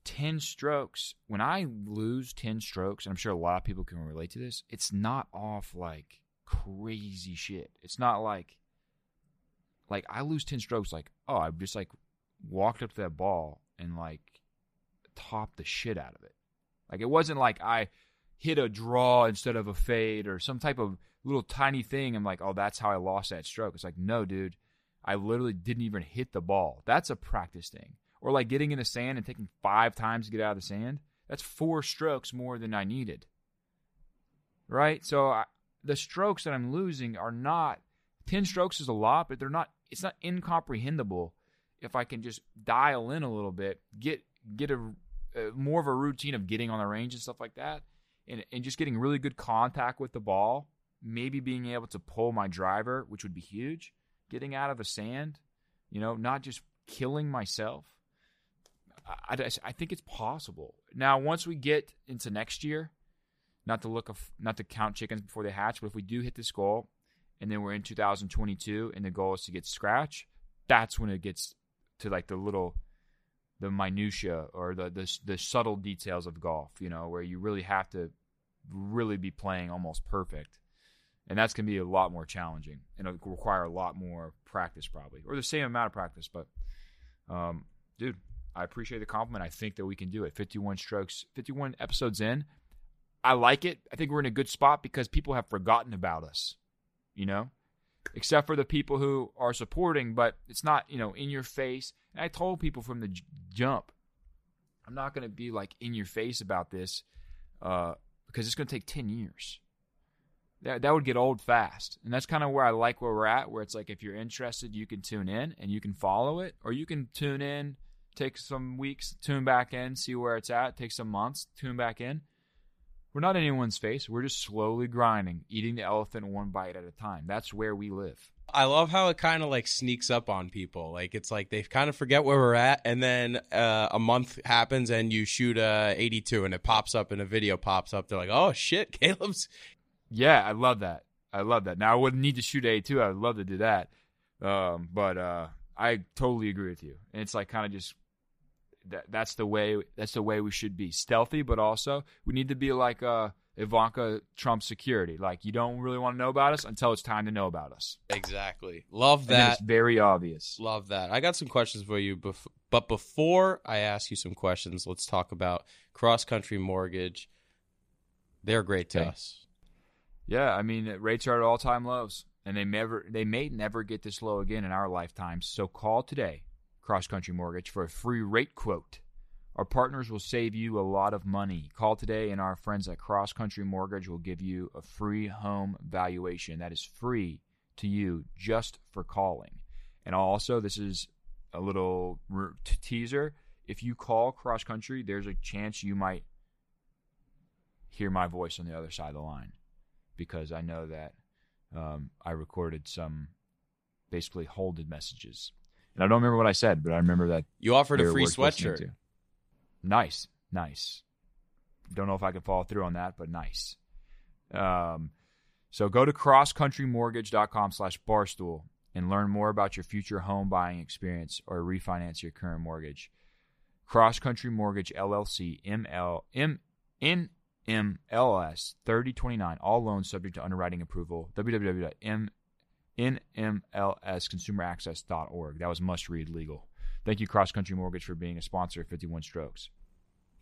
ten strokes, when I lose ten strokes, and I'm sure a lot of people can relate to this, it's not off like crazy shit. It's not like, like I lose ten strokes, like, oh, I just like walked up to that ball and like topped the shit out of it. Like, it wasn't like I hit a draw instead of a fade or some type of little tiny thing. I'm like, oh, that's how I lost that stroke. It's like, no, dude, I literally didn't even hit the ball. That's a practice thing. Or like getting in the sand and taking five times to get out of the sand. That's four strokes more than I needed. Right? So I, the strokes that I'm losing are not, ten strokes is a lot, but they're not, it's not incomprehensible if I can just dial in a little bit, get, get a, a more of a routine of getting on the range and stuff like that. And, and just getting really good contact with the ball, maybe being able to pull my driver, which would be huge, getting out of the sand, you know, not just killing myself. I, I, I think it's possible. Now, once we get into next year, not to look, af- not to count chickens before they hatch, but if we do hit this goal and then we're in two thousand twenty-two and the goal is to get scratch, that's when it gets to like the little the minutia or the, the the subtle details of golf, you know, where you really have to really be playing almost perfect. And that's going to be a lot more challenging and it'll require a lot more practice probably, or the same amount of practice. But, um, dude, I appreciate the compliment. I think that we can do it. fifty-one strokes, fifty-one episodes in. I like it. I think we're in a good spot because people have forgotten about us, you know, except for the people who are supporting, but it's not, you know, in your face. And I told people from the j- jump, I'm not going to be like in your face about this uh, because it's going to take ten years. That, that would get old fast. And that's kind of where I like where we're at, where it's like if you're interested, you can tune in and you can follow it, or you can tune in, take some weeks, tune back in, see where it's at, take some months, tune back in. We're not in anyone's face. We're just slowly grinding, eating the elephant one bite at a time. That's where we live. I love how it kind of like sneaks up on people. Like it's like they kind of forget where we're at, and then uh, a month happens and you shoot a eighty-two and it pops up and a video pops up. They're like, oh shit, Caleb's. Yeah, I love that. I love that. Now I wouldn't need to shoot eighty-two. I would love to do that. Um, but uh, I totally agree with you. And it's like kind of just that, that's the way that's the way we should be, stealthy, but also we need to be like uh, Ivanka Trump security. Like you don't really want to know about us until it's time to know about us. Exactly. Love that. And it's very obvious. Love that. I got some questions for you, bef- but before I ask you some questions, let's talk about Cross Country Mortgage. They're great to okay. us. Yeah, I mean rates are at all time lows, and they never they may never get this low again in our lifetimes. So call today. Cross Country Mortgage for a free rate quote. Our partners will save you a lot of money. Call today and our friends at Cross Country Mortgage will give you a free home valuation that is free to you just for calling. And also, this is a little teaser. If you call Cross Country, there's a chance you might hear my voice on the other side of the line, because I know that um, I recorded some basically holded messages. I don't remember what I said, but I remember that you offered a free sweatshirt. Nice, nice. Don't know if I can follow through on that, but nice. Um, so go to cross country mortgage dot com slash barstool and learn more about your future home buying experience or refinance your current mortgage. Cross Country Mortgage L L C, M L M N M L S thirty twenty-nine. All loans subject to underwriting approval. www.m N M L S consumer access dot org. That was must read legal. Thank you, Cross Country Mortgage, for being a sponsor of fifty-one Strokes.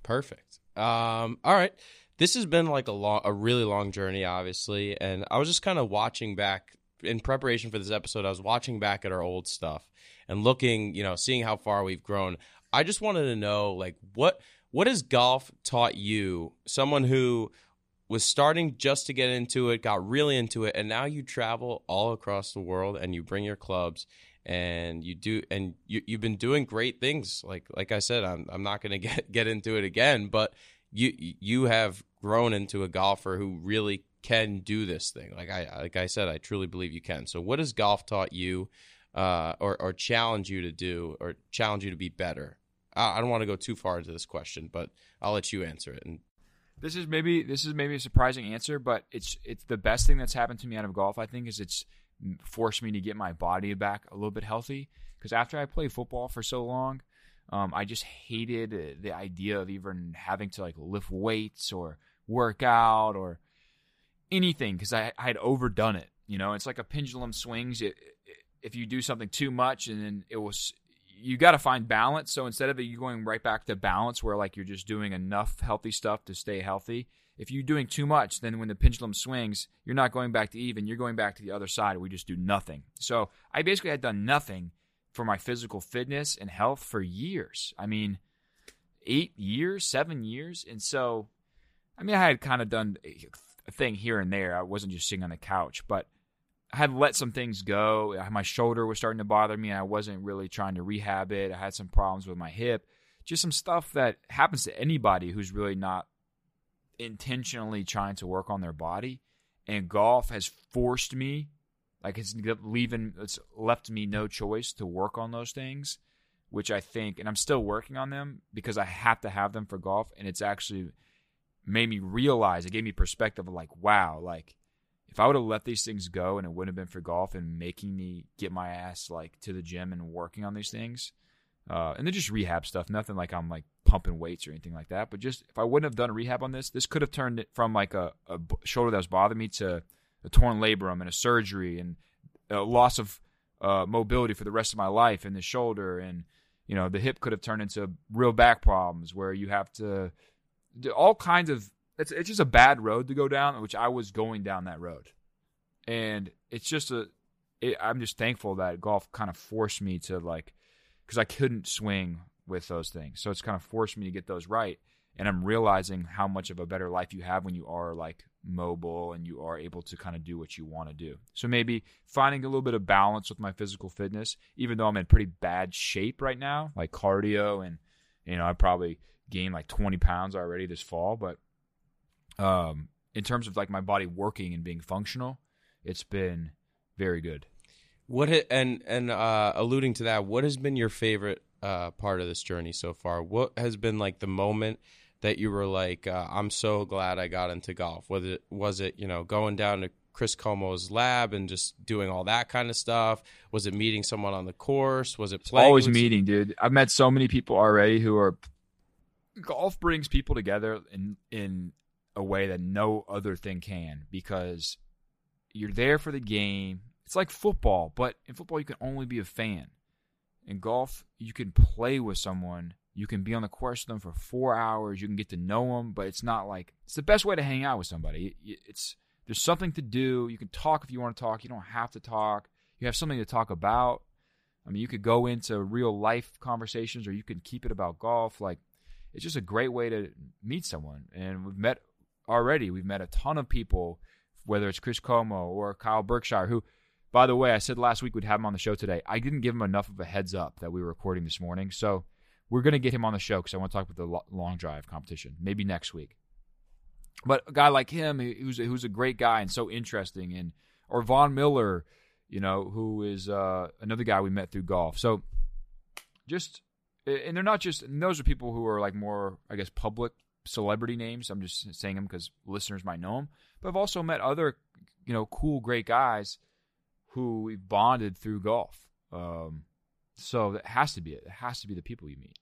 Perfect. Um, all right. This has been like a long, a really long journey, obviously. And I was just kind of watching back in preparation for this episode. I was watching back at our old stuff and looking, you know, seeing how far we've grown. I just wanted to know, like, what, what has golf taught you? Someone who was starting just to get into it, got really into it, and now you travel all across the world and you bring your clubs and you do, and you, you've been doing great things. Like, like I said, I'm, I'm not going to get, get into it again, but you, you have grown into a golfer who really can do this thing. Like I, like I said, I truly believe you can. So what has golf taught you, uh, or, or challenge you to do, or challenge you to be better? I, I don't want to go too far into this question, but I'll let you answer it. And this is maybe, this is maybe a surprising answer, but it's, it's the best thing that's happened to me out of golf, I think, is it's forced me to get my body back a little bit healthy. Because after I played football for so long, um, I just hated the idea of even having to like lift weights or work out or anything, because I, I had overdone it. You know, it's like a pendulum swings. It, it, if you do something too much, and then it was, you got to find balance. So instead of you going right back to balance where like you're just doing enough healthy stuff to stay healthy, if you're doing too much, then when the pendulum swings, you're not going back to even. You're going back to the other side. We just do nothing. So I basically had done nothing for my physical fitness and health for years. I mean, eight years, seven years. And so, I mean, I had kind of done a thing here and there. I wasn't just sitting on the couch, but I had let some things go. My shoulder was starting to bother me, and I wasn't really trying to rehab it. I had some problems with my hip. Just some stuff that happens to anybody who's really not intentionally trying to work on their body. And golf has forced me, like it's leaving, it's left me no choice to work on those things, which I think, and I'm still working on them because I have to have them for golf. And it's actually made me realize, it gave me perspective of like, wow, like if I would have let these things go and it wouldn't have been for golf and making me get my ass like to the gym and working on these things, uh, and they're just rehab stuff, nothing like I'm like pumping weights or anything like that, but just if I wouldn't have done rehab on this, this could have turned it from like a, a shoulder that was bothering me to a torn labrum and a surgery and a loss of uh, mobility for the rest of my life in the shoulder. And, you know, the hip could have turned into real back problems where you have to do all kinds of, it's, it's just a bad road to go down, which I was going down that road. And it's just a, it, I'm just thankful that golf kind of forced me to like, because I couldn't swing with those things. So it's kind of forced me to get those right. And I'm realizing how much of a better life you have when you are like mobile and you are able to kind of do what you want to do. So maybe finding a little bit of balance with my physical fitness, even though I'm in pretty bad shape right now, like cardio, and, you know, I probably gained like twenty pounds already this fall. But um, in terms of like my body working and being functional, it's been very good. What ha- and, and uh, alluding to that, what has been your favorite uh part of this journey so far? What has been like the moment that you were like, uh, I'm so glad I got into golf? Whether it was it, you know, going down to Chris Como's lab and just doing all that kind of stuff? Was it meeting someone on the course? Was it playing? Always meeting, dude. I've met so many people already who are, golf brings people together in in a way that no other thing can, because you're there for the game. It's like football, but in football you can only be a fan. In golf, you can play with someone. You can be on the course with them for four hours. You can get to know them, but it's not like – it's the best way to hang out with somebody. It's There's something to do. You can talk if you want to talk. You don't have to talk. You have something to talk about. I mean, you could go into real-life conversations, or you can keep it about golf. Like, it's just a great way to meet someone. And we've met already. We've met a ton of people, whether it's Chris Como or Kyle Berkshire, who – by the way, I said last week we'd have him on the show today. I didn't give him enough of a heads up that we were recording this morning. So we're going to get him on the show because I want to talk about the long drive competition, maybe next week. But a guy like him, who's a, who's a great guy and so interesting, and or Von Miller, you know, who is uh, another guy we met through golf. So just, and they're not just, and those are people who are like more, I guess, public celebrity names. I'm just saying them because listeners might know them. But I've also met other, you know, cool, great guys who we bonded through golf. Um, so that has to be it. It has to be the people you meet.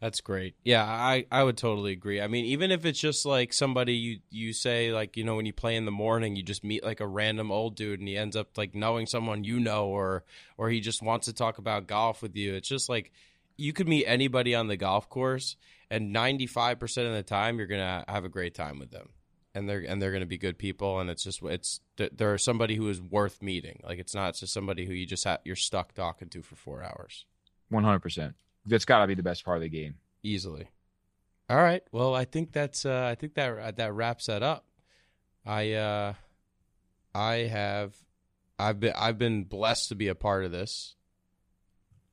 That's great. Yeah, I, I would totally agree. I mean, even if it's just like somebody you, you say, like, you know, when you play in the morning, you just meet like a random old dude and he ends up like knowing someone, you know, or, or he just wants to talk about golf with you. It's just like, you could meet anybody on the golf course, and ninety-five percent of the time you're going to have a great time with them. And they're and they're going to be good people, and it's just it's they're somebody who is worth meeting. Like it's not it's just somebody who you just ha- you're stuck talking to for four hours. One hundred percent. That's got to be the best part of the game, easily. All right. Well, I think that's uh, I think that that wraps that up. I uh, I have I've been I've been blessed to be a part of this.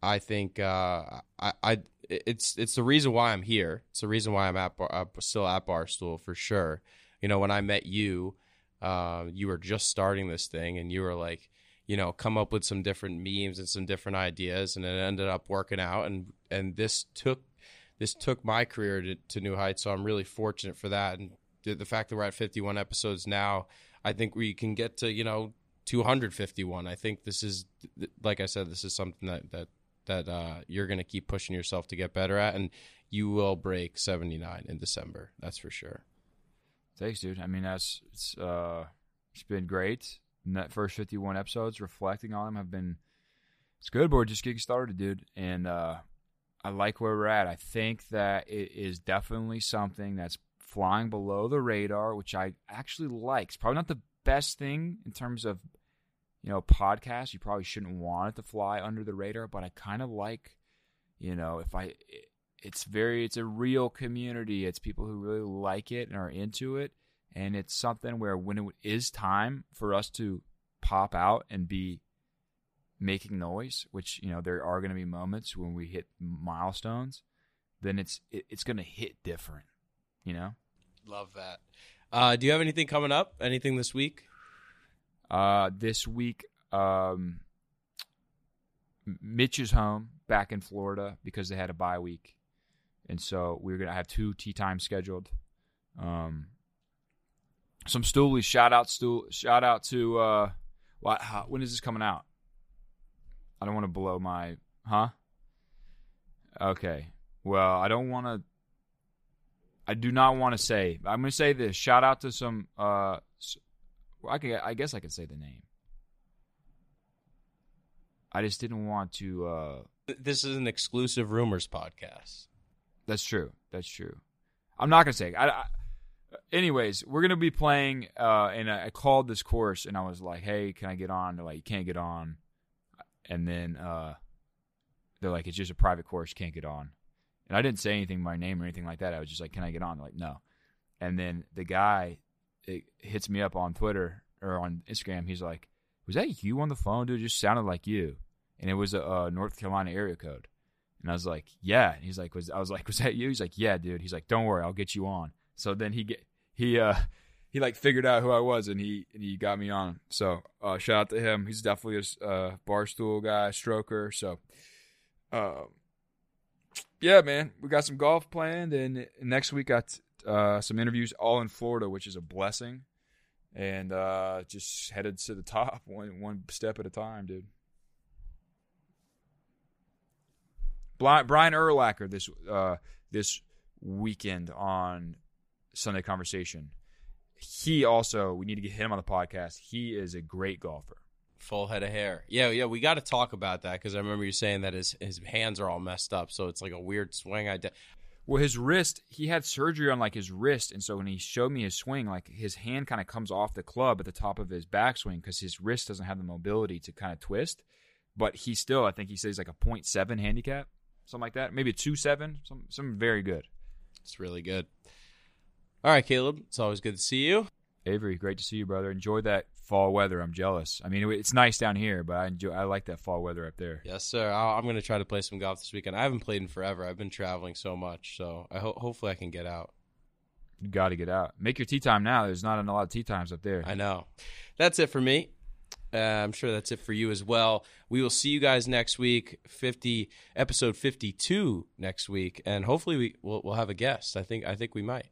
I think uh, I I it's it's the reason why I'm here. It's the reason why I'm at bar, still at Barstool for sure. You know, when I met you, uh, you were just starting this thing, and you were like, you know, come up with some different memes and some different ideas, and it ended up working out. And, and this took this took my career to, to new heights, so I'm really fortunate for that. And the fact that we're at fifty-one episodes now, I think we can get to, you know, two hundred fifty-one. I think this is, like I said, this is something that that, that uh, you're going to keep pushing yourself to get better at, and you will break seventy-nine in December. That's for sure. Thanks, dude. I mean, that's it's uh, it's been great. And that first fifty-one episodes, reflecting on them, have been it's good. But we're just getting started, dude. And uh, I like where we're at. I think that it is definitely something that's flying below the radar, which I actually like. It's probably not the best thing in terms of, you know, podcasts. You probably shouldn't want it to fly under the radar, but I kind of like, you know, if I. It, It's very, it's a real community. It's people who really like it and are into it. And it's something where when it is time for us to pop out and be making noise, which, you know, there are going to be moments when we hit milestones, then it's, it, it's going to hit different, you know? Love that. Uh, do you have anything coming up? Anything this week? Uh, this week, um, Mitch is home back in Florida because they had a bye week. And so we're going to have two tee times scheduled. Um, some Stoolies. Shout out, Stool. Shout out to, uh, what, how, when is this coming out? I don't want to blow my, huh? Okay. Well, I don't want to, I do not want to say, I'm going to say this. Shout out to some, uh, well, I can, I guess I could say the name. I just didn't want to, uh. This is an exclusive rumors podcast. That's true. That's true. I'm not going to say it. I, I, anyways, we're going to be playing, uh, and I, I called this course, and I was like, hey, can I get on? They're like, you can't get on. And then uh, they're like, it's just a private course, can't get on. And I didn't say anything by name or anything like that. I was just like, can I get on? They're like, no. And then the guy it hits me up on Twitter or on Instagram. He's like, was that you on the phone, dude? It just sounded like you. And it was a, a North Carolina area code. And I was like, yeah. And he's like, was I was like, was that you? He's like, yeah, dude. He's like, don't worry, I'll get you on. So then he get, he uh he like figured out who I was, and he and he got me on. So uh, shout out to him. He's definitely a uh, Barstool guy, stroker. So uh, yeah, man, we got some golf planned, and next week got uh, some interviews all in Florida, which is a blessing. And uh, just headed to the top, one one step at a time, dude. Brian Urlacher this uh, this weekend on Sunday Conversation. He also, we need to get him on the podcast. He is a great golfer. Full head of hair. Yeah, yeah. We got to talk about that because I remember you saying that his, his hands are all messed up. So it's like a weird swing. I de- well, his wrist, he had surgery on like his wrist. And so when he showed me his swing, like his hand kind of comes off the club at the top of his backswing because his wrist doesn't have the mobility to kind of twist. But he still, I think he says like a point seven handicap. Something like that. Maybe a two seven. Some, some very good. It's really good. All right, Caleb. It's always good to see you. Avery, great to see you, brother. Enjoy that fall weather. I'm jealous. I mean, it's nice down here, but I enjoy. I like that fall weather up there. Yes, sir. I'll, I'm going to try to play some golf this weekend. I haven't played in forever. I've been traveling so much, so I ho- hopefully I can get out. You got to get out. Make your tee time now. There's not a lot of tee times up there. I know. That's it for me. Uh, I'm sure that's it for you as well. We will see you guys next week, fifty episode fifty-two next week, and hopefully we we'll, we'll have a guest. I think I think we might.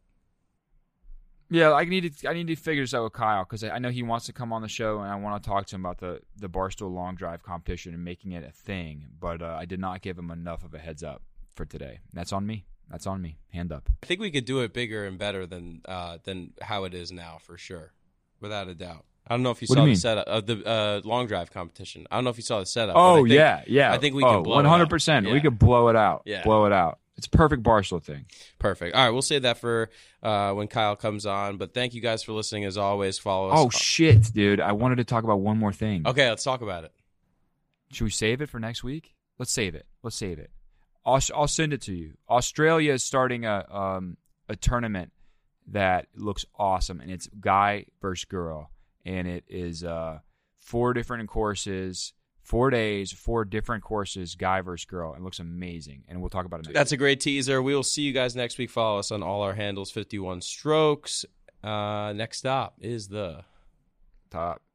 Yeah, I need to I need to figure this out with Kyle because I know he wants to come on the show, and I want to talk to him about the the Barstool Long Drive competition and making it a thing. But uh, I did not give him enough of a heads up for today. That's on me. That's on me. Hand up. I think we could do it bigger and better than uh, than how it is now for sure, without a doubt. I don't know if you what saw the setup of uh, the uh, long drive competition. I don't know if you saw the setup. Oh, I think, yeah, yeah. I think we oh, can blow one hundred percent. It out. We yeah. could blow it out. Yeah. Blow it out. It's a perfect Barstool thing. Perfect. All right, we'll save that for uh, when Kyle comes on. But thank you guys for listening. As always, follow us. Oh, shit, dude. I wanted to talk about one more thing. Okay, let's talk about it. Should we save it for next week? Let's save it. Let's save it. I'll, I'll send it to you. Australia is starting a um, a tournament that looks awesome, and it's guy versus girl. And it is uh, four different courses, four days, four different courses, guy versus girl. It looks amazing, and we'll talk about it next That's week. A great teaser. We will see you guys next week. Follow us on all our handles, fifty-one Strokes. Uh, next stop is the top.